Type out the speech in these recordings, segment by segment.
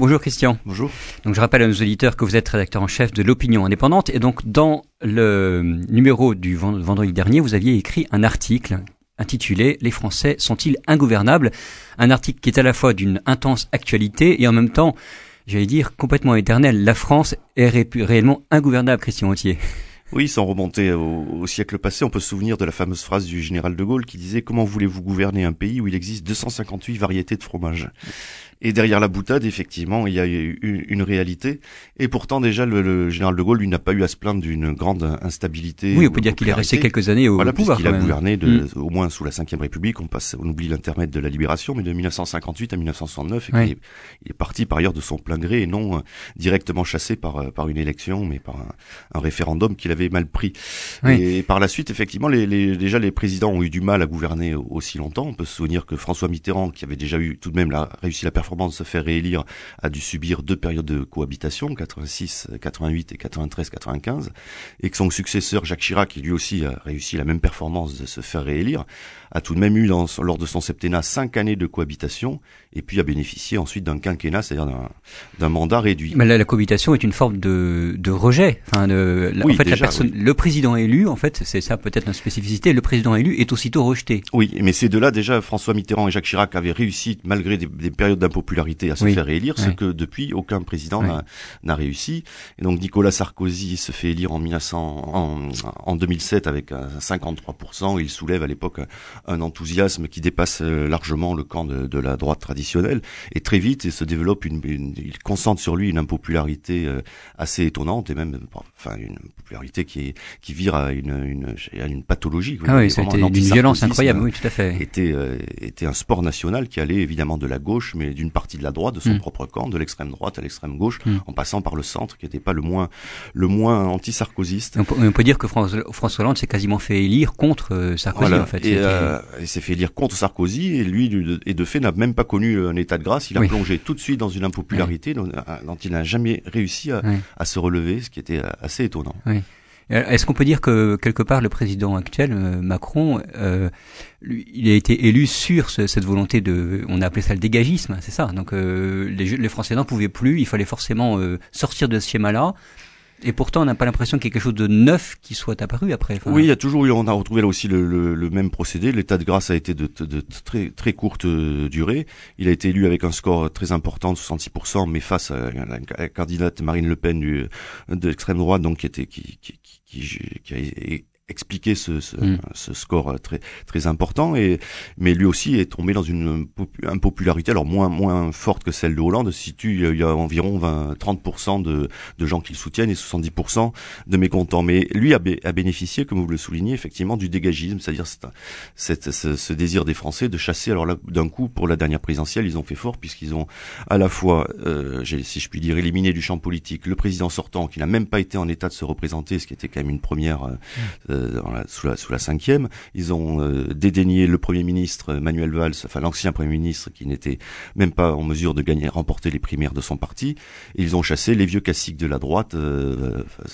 Bonjour Christian. Bonjour. Donc je rappelle à nos auditeurs que vous êtes rédacteur en chef de l'Opinion Indépendante et donc dans le numéro du vendredi dernier, vous aviez écrit un article intitulé « Les Français sont-ils ingouvernables ?» Un article qui est à la fois d'une intense actualité et en même temps, j'allais dire, complètement éternel. La France est réellement ingouvernable, Christian Authier. Oui, sans remonter au siècle passé, on peut se souvenir de la fameuse phrase du général de Gaulle qui disait « Comment voulez-vous gouverner un pays où il existe 258 variétés de fromage ?» Et derrière la boutade, effectivement, il y a une réalité. Et pourtant, déjà, le général de Gaulle, lui, n'a pas eu à se plaindre d'une grande instabilité. Oui, on peut dire qu'il est resté quelques années au pouvoir. Voilà, puisqu'il a gouverné au moins sous la Ve République. On oublie l'intermède de la Libération, mais de 1958 à 1969. Et il est parti, par ailleurs, de son plein gré et non directement chassé par une élection, mais par un référendum qu'il avait mal pris. Oui. Et par la suite, effectivement, les présidents ont eu du mal à gouverner aussi longtemps. On peut se souvenir que François Mitterrand, qui avait déjà eu tout de même réussi la performance de se faire réélire, a dû subir deux périodes de cohabitation, 86, 88 et 93, 95, et que son successeur Jacques Chirac, qui lui aussi a réussi la même performance de se faire réélire, a tout de même eu lors de son septennat 5 années de cohabitation, et puis a bénéficié ensuite d'un quinquennat, c'est-à-dire d'un mandat réduit. Mais la cohabitation est une forme de rejet. Enfin, oui, en fait, déjà, le président élu, en fait, c'est ça peut-être notre spécificité, le président élu est aussitôt rejeté. Oui, mais ces deux-là, déjà, François Mitterrand et Jacques Chirac avaient réussi, malgré des périodes d'impopularité, à se faire réélire, ce que depuis, aucun président n'a réussi. Et donc, Nicolas Sarkozy se fait élire en 2007 avec 53%. Il soulève à l'époque un enthousiasme qui dépasse largement le camp de la droite traditionnelle. Et très vite, il se développe il concentre sur lui une impopularité assez étonnante et même, enfin, une popularité qui vire à une pathologie. Ah oui, c'était une violence incroyable, oui, tout à fait. Était un sport national qui allait évidemment de la gauche, mais d'une partie de la droite, de son propre camp, de l'extrême droite à l'extrême gauche, en passant par le centre, qui n'était pas le moins anti-sarkozyste. On peut dire que François Hollande s'est quasiment fait élire contre Sarkozy, en fait. Il s'est fait élire contre Sarkozy, et lui, de fait, n'a même pas connu un état de grâce. Il a plongé tout de suite dans une impopularité dont il n'a jamais réussi à se relever, ce qui était assez étonnant. Oui. Est-ce qu'on peut dire que, quelque part, le président actuel, Macron, il a été élu sur cette volonté on a appelé ça le dégagisme, c'est ça. Donc les Français n'en pouvaient plus, il fallait forcément sortir de ce schéma-là. Et pourtant, on n'a pas l'impression qu'il y ait quelque chose de neuf qui soit apparu après. Enfin, oui, il y a toujours eu, on a retrouvé là aussi le même procédé. L'état de grâce a été de très, très courte durée. Il a été élu avec un score très important de 66%, mais face à la candidate Marine Le Pen de l'extrême droite, donc qui a expliquer ce score très très important, mais lui aussi est tombé dans une impopularité, alors moins forte que celle de Hollande. Il y a environ 30% de gens qui le soutiennent et 70% de mécontents, mais lui a bénéficié, comme vous le soulignez effectivement, du dégagisme, c'est-à-dire ce désir des Français de chasser. Alors là, d'un coup, pour la dernière présidentielle, ils ont fait fort, puisqu'ils ont à la fois si je puis dire éliminé du champ politique le président sortant, qui n'a même pas été en état de se représenter, ce qui était quand même une première sous la Ve. Ils ont dédaigné le Premier ministre Manuel Valls, enfin l'ancien Premier ministre, qui n'était même pas en mesure de remporter les primaires de son parti. Et ils ont chassé les vieux caciques de la droite,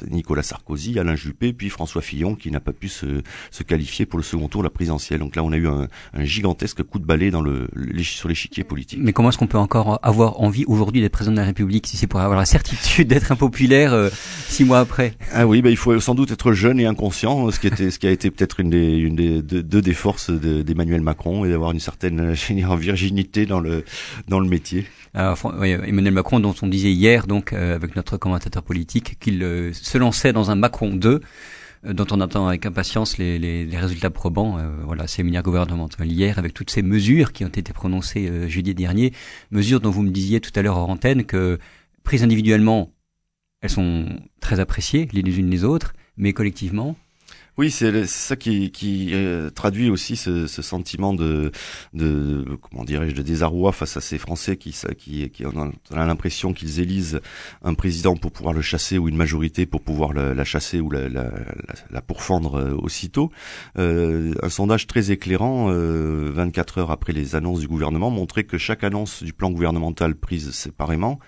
Nicolas Sarkozy, Alain Juppé, puis François Fillon, qui n'a pas pu se qualifier pour le second tour de la présidentielle. Donc là, on a eu un gigantesque coup de balai sur l'échiquier politique. Mais comment est-ce qu'on peut encore avoir envie aujourd'hui d'être président de la République, si c'est pour avoir la certitude d'être impopulaire 6 mois après? Ah oui, il faut sans doute être jeune et inconscient, ce qui a été peut-être une des forces d'Emmanuel Macron, et d'avoir une certaine virginité dans le métier. Alors, Emmanuel Macron, dont on disait hier, donc, avec notre commentateur politique, qu'il se lançait dans un Macron 2, dont on attend avec impatience les résultats probants. Voilà, séminaire gouvernemental hier, avec toutes ces mesures qui ont été prononcées jeudi dernier, mesures dont vous me disiez tout à l'heure hors antenne que, prises individuellement, elles sont très appréciées, les unes les autres, mais collectivement... Oui, c'est ça qui traduit aussi ce sentiment de comment dirais-je, de désarroi face à ces Français qui on a l'impression qu'ils élisent un président pour pouvoir le chasser, ou une majorité pour pouvoir la chasser ou la pourfendre aussitôt. Un sondage très éclairant, 24 heures après les annonces du gouvernement, montrait que chaque annonce du plan gouvernemental prise séparément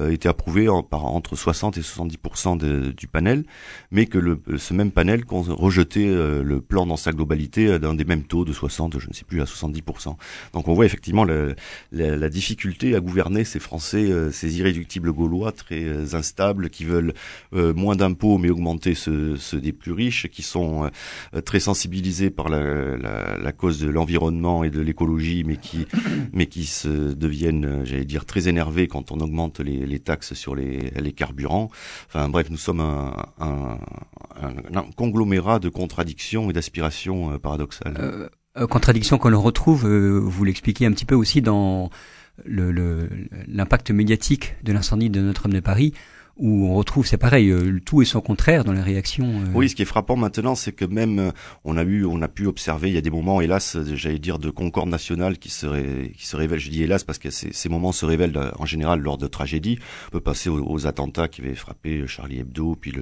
était approuvée par entre 60 et 70% du panel, mais que ce même panel rejetait rejeté le plan dans sa globalité d'un des mêmes taux de 60, je ne sais plus, à 70%. Donc on voit effectivement la difficulté à gouverner ces Français, ces irréductibles Gaulois très instables qui veulent moins d'impôts mais augmenter ceux des plus riches, qui sont très sensibilisés par la cause de l'environnement et de l'écologie mais qui se deviennent, j'allais dire, très énervés quand on augmente les taxes sur les carburants. Enfin bref, nous sommes un conglomérat de contradictions et d'aspirations paradoxales. Contradictions qu'on retrouve, vous l'expliquez un petit peu aussi dans l'impact médiatique de l'incendie de Notre-Dame de Paris, où on retrouve, c'est pareil, tout et son contraire dans la réaction. Oui, ce qui est frappant maintenant, c'est que même on a pu observer, il y a des moments, hélas, j'allais dire, de concorde nationale qui se révèlent. Je dis hélas parce que ces moments se révèlent en général lors de tragédies. On peut passer aux attentats qui avaient frappé Charlie Hebdo, puis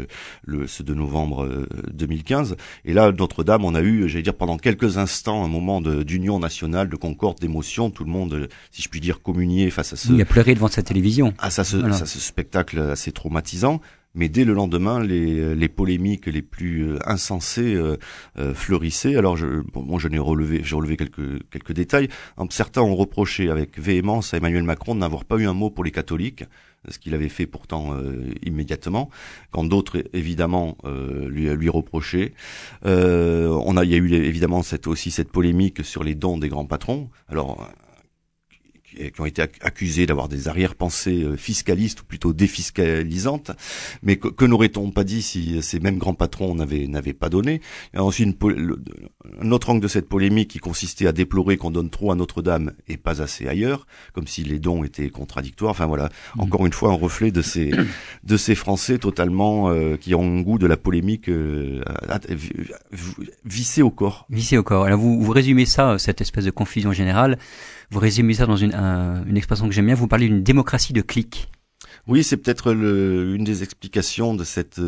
ce de novembre 2015. Et là, Notre-Dame, on a eu, j'allais dire, pendant quelques instants, un moment d'union nationale, de concorde, d'émotion. Tout le monde, si je puis dire, communiait face à ce... Il a pleuré devant sa télévision. Voilà. À ce spectacle assez traumatisant, mais dès le lendemain, les polémiques les plus insensées fleurissaient. Alors, j'ai relevé quelques détails. Certains ont reproché avec véhémence à Emmanuel Macron de n'avoir pas eu un mot pour les catholiques, ce qu'il avait fait pourtant immédiatement, quand d'autres évidemment lui reprochaient. Il y a eu évidemment cette polémique sur les dons des grands patrons. Alors, qui ont été accusés d'avoir des arrière-pensées fiscalistes ou plutôt défiscalisantes, mais que n'aurait-on pas dit si ces mêmes grands patrons n'avaient pas donné. Et ensuite, un autre angle de cette polémique qui consistait à déplorer qu'on donne trop à Notre-Dame et pas assez ailleurs, comme si les dons étaient contradictoires. Enfin voilà, encore une fois un reflet de ces Français totalement qui ont goût de la polémique vissée au corps. Vissée au corps. Alors vous résumez ça, cette espèce de confusion générale. Vous résumez ça dans une expression que j'aime bien, vous parlez d'une démocratie de clics. Oui, c'est peut-être une des explications de cette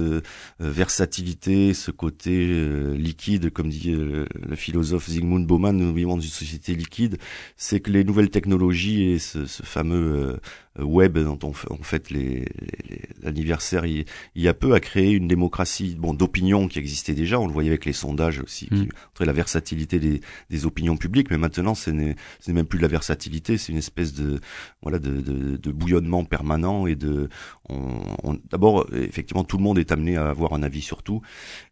versatilité, ce côté liquide, comme dit le philosophe Zygmunt Bauman, nous vivons dans une société liquide, c'est que les nouvelles technologies et ce fameux web dont on fête l'anniversaire il y a peu, a créé une démocratie d'opinion qui existait déjà, on le voyait avec les sondages aussi, qui montraient la versatilité des opinions publiques, mais maintenant ce n'est même plus de la versatilité, c'est une espèce de bouillonnement permanent et d'abord, effectivement, tout le monde est amené à avoir un avis sur tout.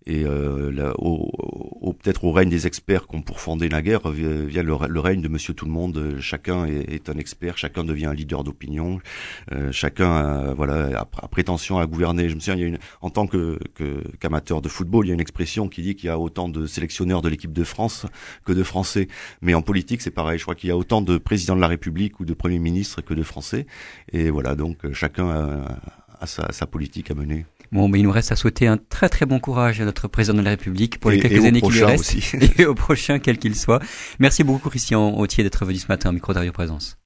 Et peut-être au règne des experts qu'on pourfendait naguère, vient le règne de Monsieur Tout le Monde. Chacun est un expert, chacun devient un leader d'opinion, chacun a prétention à gouverner. Je me souviens, il y a en tant qu'amateur de football, il y a une expression qui dit qu'il y a autant de sélectionneurs de l'équipe de France que de Français. Mais en politique, c'est pareil. Je crois qu'il y a autant de présidents de la République ou de premiers ministres que de Français. Et voilà, donc chacun a sa politique à mener. Bon, mais il nous reste à souhaiter un très très bon courage à notre président de la République pour les quelques années qui lui restent, et au prochain, quel qu'il soit. Merci beaucoup Christian Authier d'être venu ce matin au micro d'Ario Présence.